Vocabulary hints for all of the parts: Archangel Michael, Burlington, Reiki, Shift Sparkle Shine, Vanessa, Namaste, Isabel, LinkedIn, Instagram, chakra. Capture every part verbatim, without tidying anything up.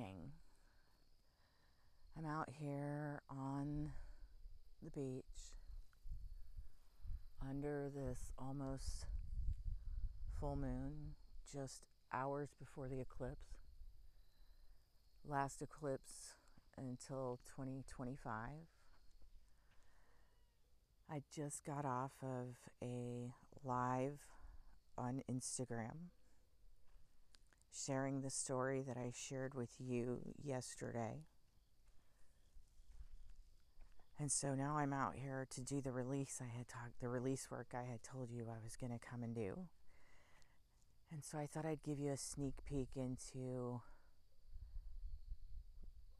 evening. I'm out here on the beach under this almost full moon, just hours before the eclipse. Last eclipse until twenty twenty-five. I just got off of a live on Instagram sharing the story that I shared with you yesterday. And so now I'm out here to do the release I had talked, the release work I had told you I was going to come and do. And so I thought I'd give you a sneak peek into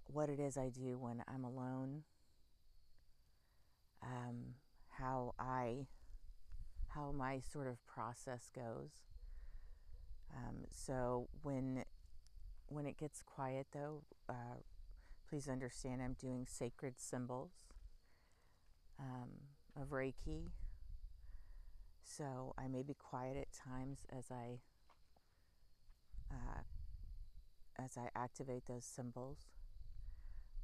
what it is I do when I'm alone, um, how I, how my sort of process goes. Um, so when, when it gets quiet though, uh, please understand I'm doing sacred symbols um, of Reiki. So I may be quiet at times as I, uh, as I activate those symbols.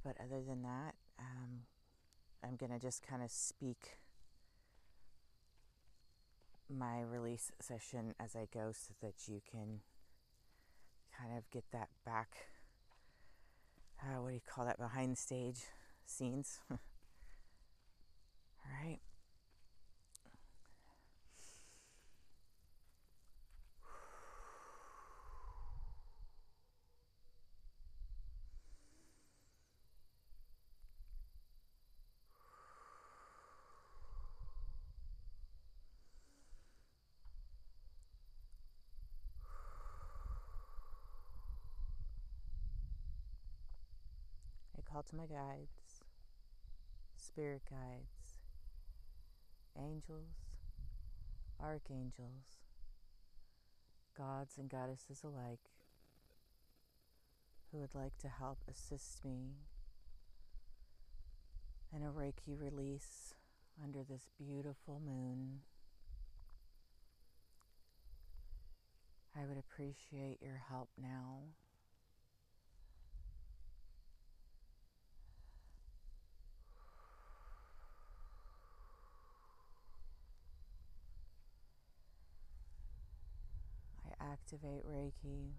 But other than that, um, I'm going to just kind of speak my release session as I go so that you can kind of get that back, uh, what do you call that, behind the stage scenes. All right. Call to my guides, spirit guides, angels, archangels, gods and goddesses alike, who would like to help assist me in a Reiki release under this beautiful moon. I would appreciate your help now. Activate Reiki.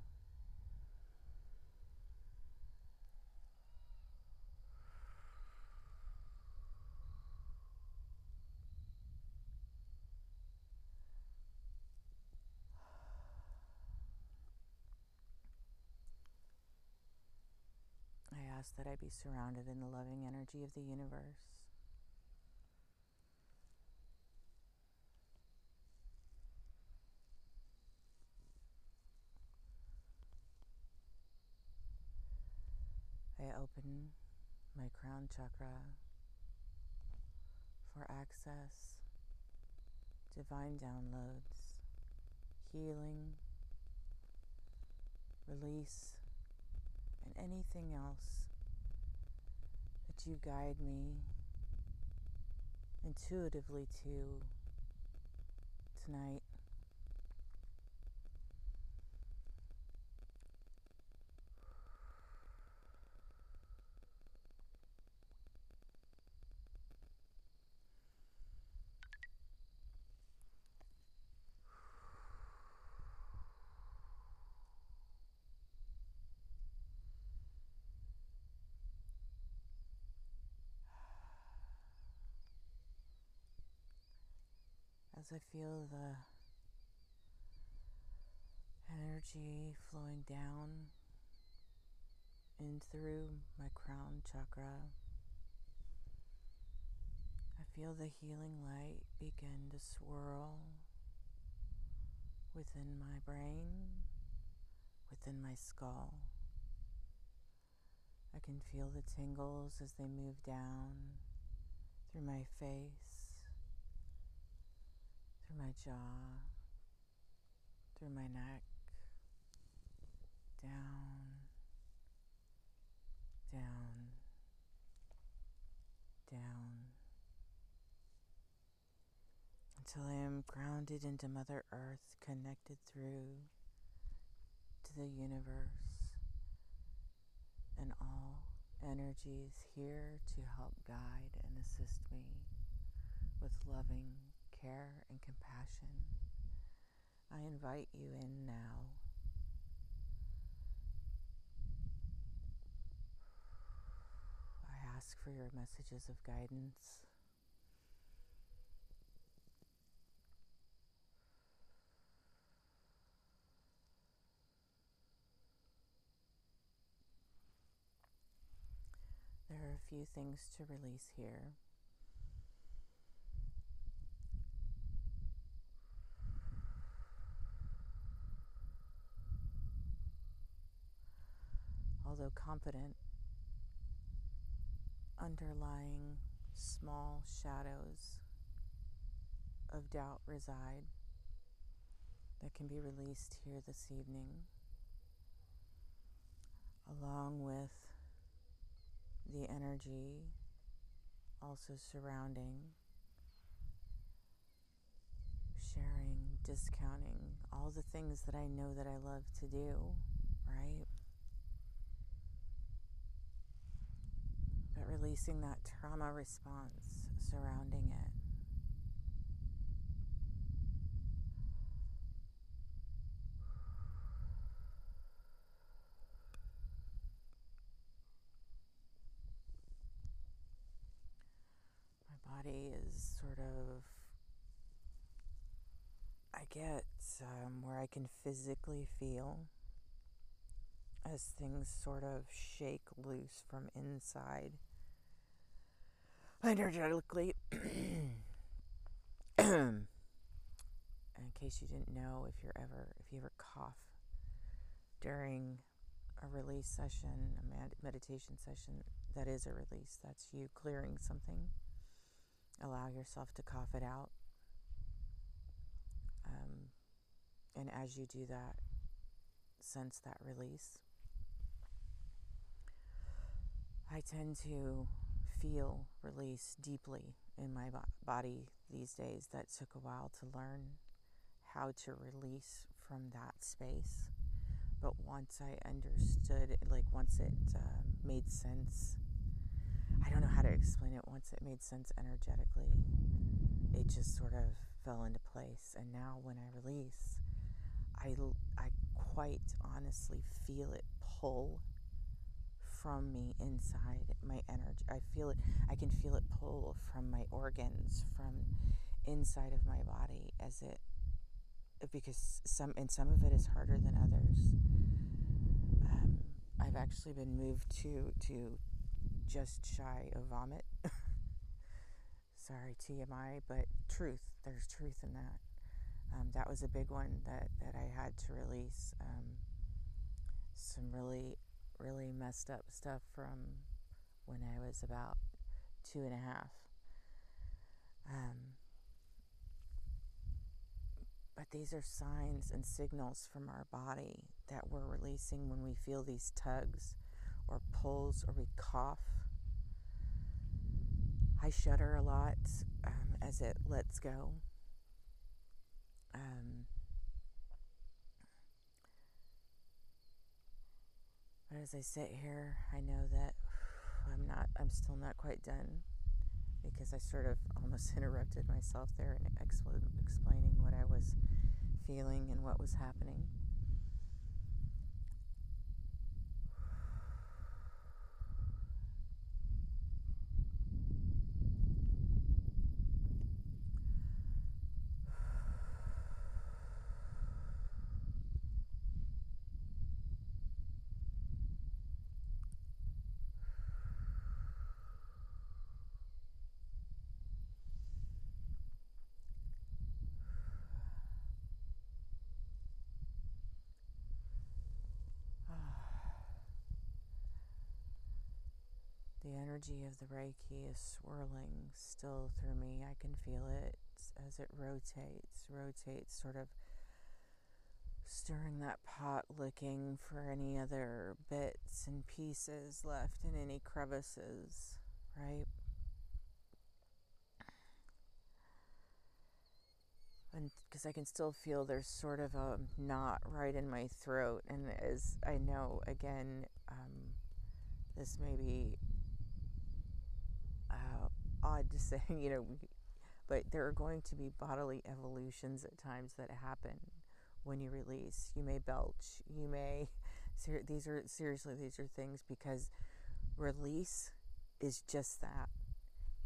I ask that I be surrounded in the loving energy of the universe. I open my crown chakra for access, divine downloads, healing, release, and anything else that you guide me intuitively to tonight. As I feel the energy flowing down in through my crown chakra, I feel the healing light begin to swirl within my brain, within my skull. I can feel the tingles as they move down through my face, through my jaw, through my neck, down, down, down, until I am grounded into Mother Earth, connected through to the universe, and all energies here to help guide and assist me with loving care and compassion. I invite you in now. I ask for your messages of guidance. There are a few things to release here. Although confident, underlying small shadows of doubt reside that can be released here this evening, along with the energy also surrounding, sharing, discounting, all the things that I know that I love to do, right? But releasing that trauma response surrounding it. Body is sort of, I get um, where I can physically feel as things sort of shake loose from inside energetically. In case you didn't know, if you're ever if you ever cough during a release session, a med- meditation session, that is a release. That's you clearing something. Allow yourself to cough it out. Um, and as you do that, sense that release. I tend to feel release deeply in my bo- body these days. That took a while to learn how to release from that space. But once I understood, like once it uh, made sense, I don't know how to explain it. Once it made sense energetically, it just sort of fell into place. And now when I release, I, I quite honestly feel it pull from me inside my energy. I feel it. I can feel it pull from my organs, from inside of my body, as it, because some, and some of it is harder than others. Um, I've actually been moved to, to, just shy of vomit. Sorry, T M I, but truth, there's truth in that. Um, that was a big one that, that I had to release. Um, some really, really messed up stuff from when I was about two and a half. Um, but these are signs and signals from our body that we're releasing when we feel these tugs or pulls, or we cough. I shudder a lot um, as it lets go. Um, but as I sit here, I know that I'm not, I'm still not quite done, because I sort of almost interrupted myself there in expl- explaining what I was feeling and what was happening. The energy of the Reiki is swirling still through me. I can feel it as it rotates, rotates, sort of stirring that pot, looking for any other bits and pieces left in any crevices, right? And because I can still feel there's sort of a knot right in my throat. And as I know, again, um, This may be uh, odd to say, you know, but there are going to be bodily evolutions at times that happen when you release. You may belch. You may, ser these are, seriously, these are things, because release is just that.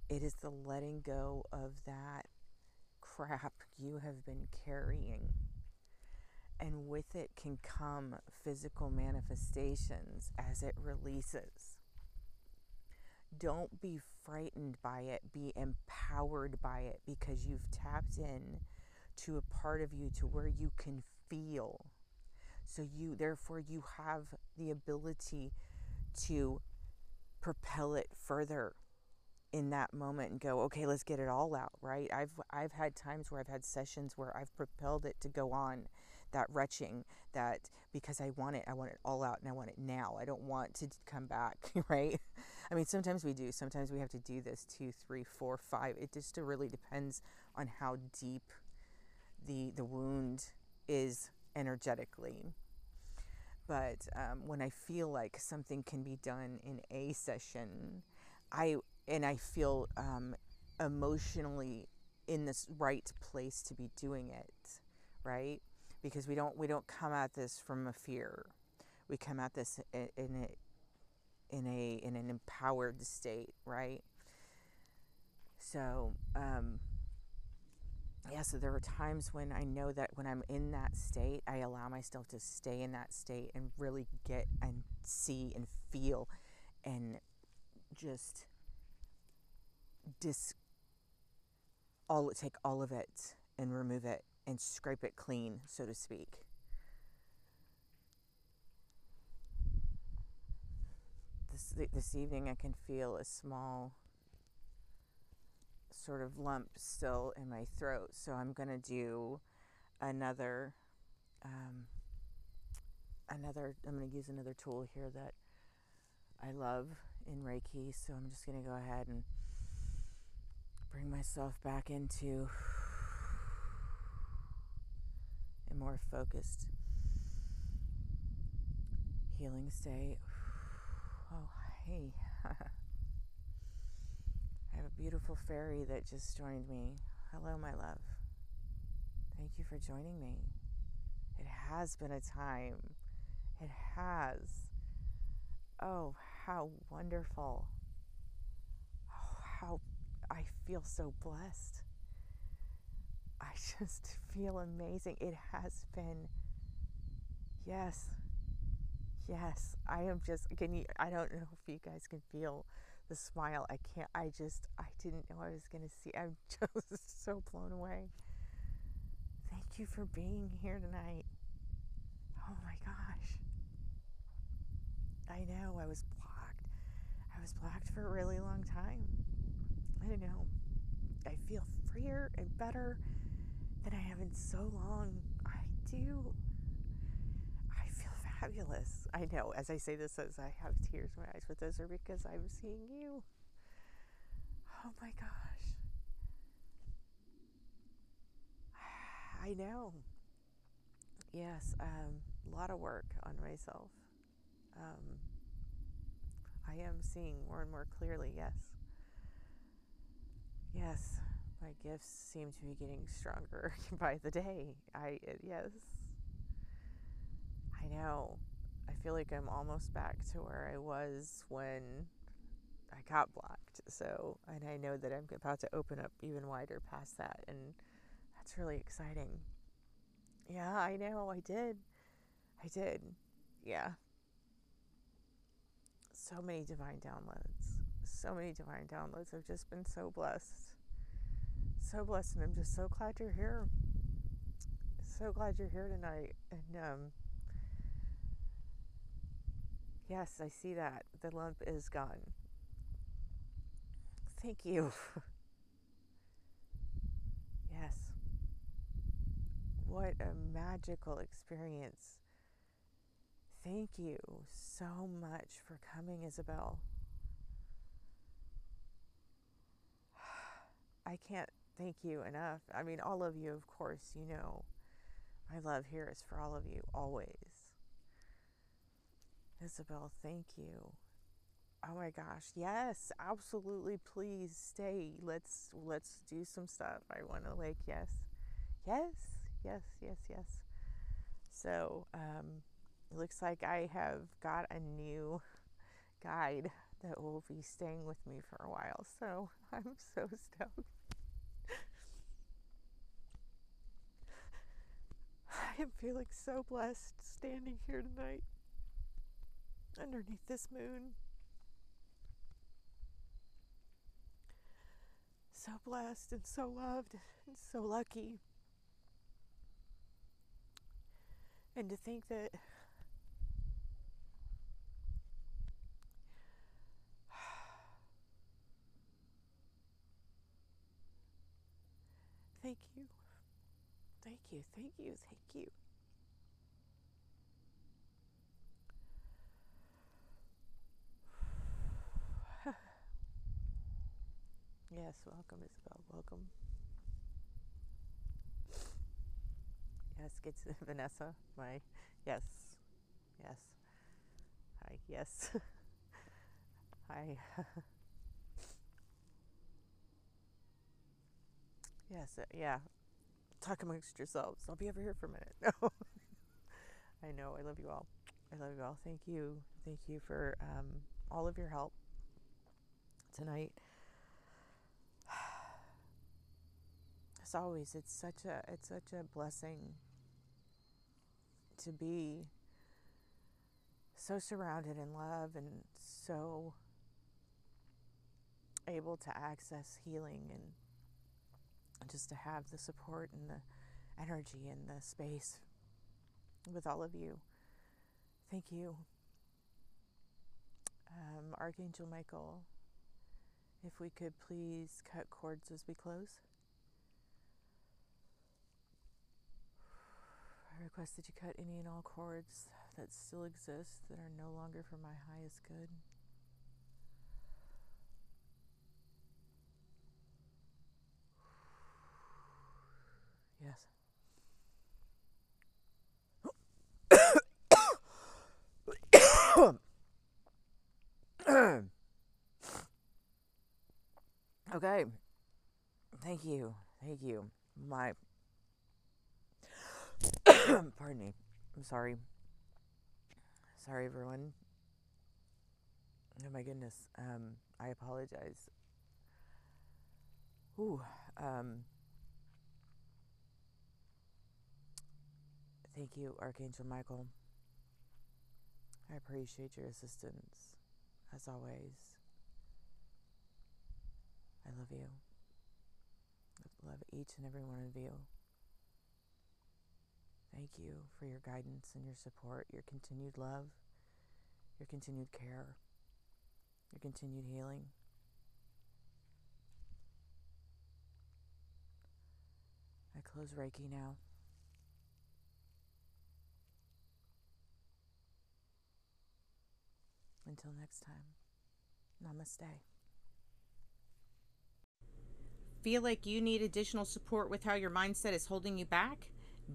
It is the letting go of that crap you have been carrying. And with it can come physical manifestations as it releases. Don't be frightened by it. Be empowered by it, because you've tapped in to a part of you to where you can feel. So you, therefore, you have the ability to propel it further in that moment and go, okay, let's get it all out, right? I've I've had times where I've had sessions where I've propelled it to go on, that retching, that because I want it, I want it all out, and I want it now. I don't want to come back, right? I mean, sometimes we do. Sometimes we have to do this two, three, four, five. It just really depends on how deep the, the wound is energetically. But um, when I feel like something can be done in a session, I... and I feel um, emotionally in this right place to be doing it, right? Because we don't we don't come at this from a fear. We come at this in, in a in a in an empowered state, right? So um, yeah. So there are times when I know that when I'm in that state, I allow myself to stay in that state and really get and see and feel and just. Dis, all take all of it and remove it and scrape it clean, so to speak. This this evening, I can feel a small sort of lump still in my throat, so I'm gonna do another um, another. I'm gonna use another tool here that I love in Reiki, so I'm just gonna go ahead and bring myself back into a more focused healing state. Oh, hey. I have a beautiful fairy that just joined me. Hello, my love. Thank you for joining me. It has been a time. It has. Oh, how wonderful. Oh, how I feel so blessed. I just feel amazing. It has been, yes, yes. I am just, can you, I don't know if you guys can feel the smile. I can't, I just, I didn't know I was going to see. I'm just so blown away. Thank you for being here tonight. Oh my gosh. I know I was blocked. I was blocked for a really long time. I don't know. I feel freer and better than I have in so long. I do. I feel fabulous. I know, as I say this, as I have tears in my eyes, but those are because I'm seeing you. Oh my gosh. I know. Yes, um, a lot of work on myself. Um, I am seeing more and more clearly, yes. Yes, my gifts seem to be getting stronger by the day. I, yes, I know. I feel like I'm almost back to where I was when I got blocked. So, and I know that I'm about to open up even wider past that. And that's really exciting. Yeah, I know. I did. I did. Yeah. So many divine downloads. So many divine downloads. I've just been so blessed. So blessed. And I'm just so glad you're here. So glad you're here tonight. And um, yes, I see that. The lump is gone. Thank you. Yes. What a magical experience. Thank you so much for coming, Isabel. I can't thank you enough. I mean, all of you, of course, you know, my love here is for all of you, always. Isabel, thank you. Oh my gosh, yes, absolutely, please stay. Let's let's do some stuff. I want to, like, yes. Yes, yes, yes, yes. So, um it looks like I have got a new guide that will be staying with me for a while. So, I'm so stoked. I am feeling so blessed standing here tonight underneath this moon. So blessed and so loved and so lucky. And to think that thank you. Thank you. Thank you. Thank you. Yes, welcome, Isabel. Welcome. Yes, gets Vanessa. My yes, yes. Hi, yes. Hi. Yes. Uh, yeah. Talk amongst yourselves. I'll be over here for a minute. No. I know. I love you all. I love you all. Thank you. Thank you for um, all of your help tonight. As always, it's such a it's such a blessing to be so surrounded in love and so able to access healing, and just to have the support and the energy and the space with all of you. Thank you. Um, Archangel Michael, if we could please cut cords as we close. I request that you cut any and all cords that still exist that are no longer for my highest good. Yes. Okay. Thank you. Thank you. My... Pardon me. I'm sorry. Sorry, everyone. Oh, my goodness. Um, I apologize. Ooh. Um, thank you, Archangel Michael. I appreciate your assistance, as always. I love you. I love each and every one of you. Thank you for your guidance and your support, your continued love, your continued care, your continued healing. I close Reiki now. Until next time, namaste. Feel like you need additional support with how your mindset is holding you back?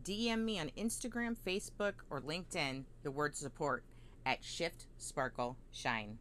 D M me on Instagram, Facebook, or LinkedIn the word support at Shift Sparkle Shine.